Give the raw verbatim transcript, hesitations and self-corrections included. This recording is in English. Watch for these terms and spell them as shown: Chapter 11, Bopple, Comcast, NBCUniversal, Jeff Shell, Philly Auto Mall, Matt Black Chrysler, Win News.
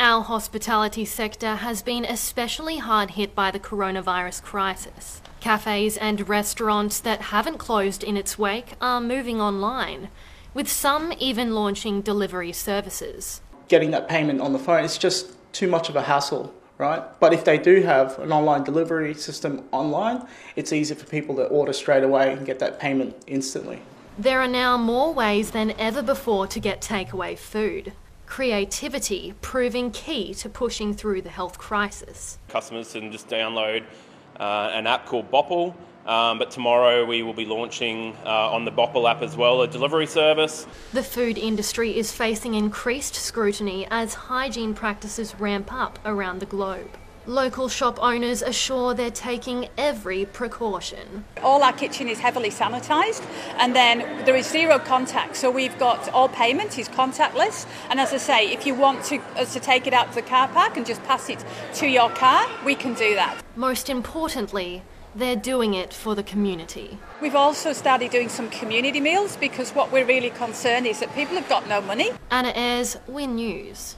Our hospitality sector has been especially hard hit by the coronavirus crisis. Cafes and restaurants that haven't closed in its wake are moving online, with some even launching delivery services. Getting that payment on the phone is just too much of a hassle, right? But if they do have an online delivery system online, it's easy for people to order straight away and get that payment instantly. There are now more ways than ever before to get takeaway food. Creativity proving key to pushing through the health crisis. Customers can just download uh, an app called Bopple, um, but tomorrow we will be launching uh, on the Bopple app as well a delivery service. The food industry is facing increased scrutiny as hygiene practices ramp up around the globe. Local shop owners assure they're taking every precaution. All our kitchen is heavily sanitised, and then there is zero contact, so we've got all payment is contactless, and as I say, if you want to, us to take it out to the car park and just pass it to your car, we can do that. Most importantly, they're doing it for the community. We've also started doing some community meals because what we're really concerned is that people have got no money. Anna Ayres, Win News.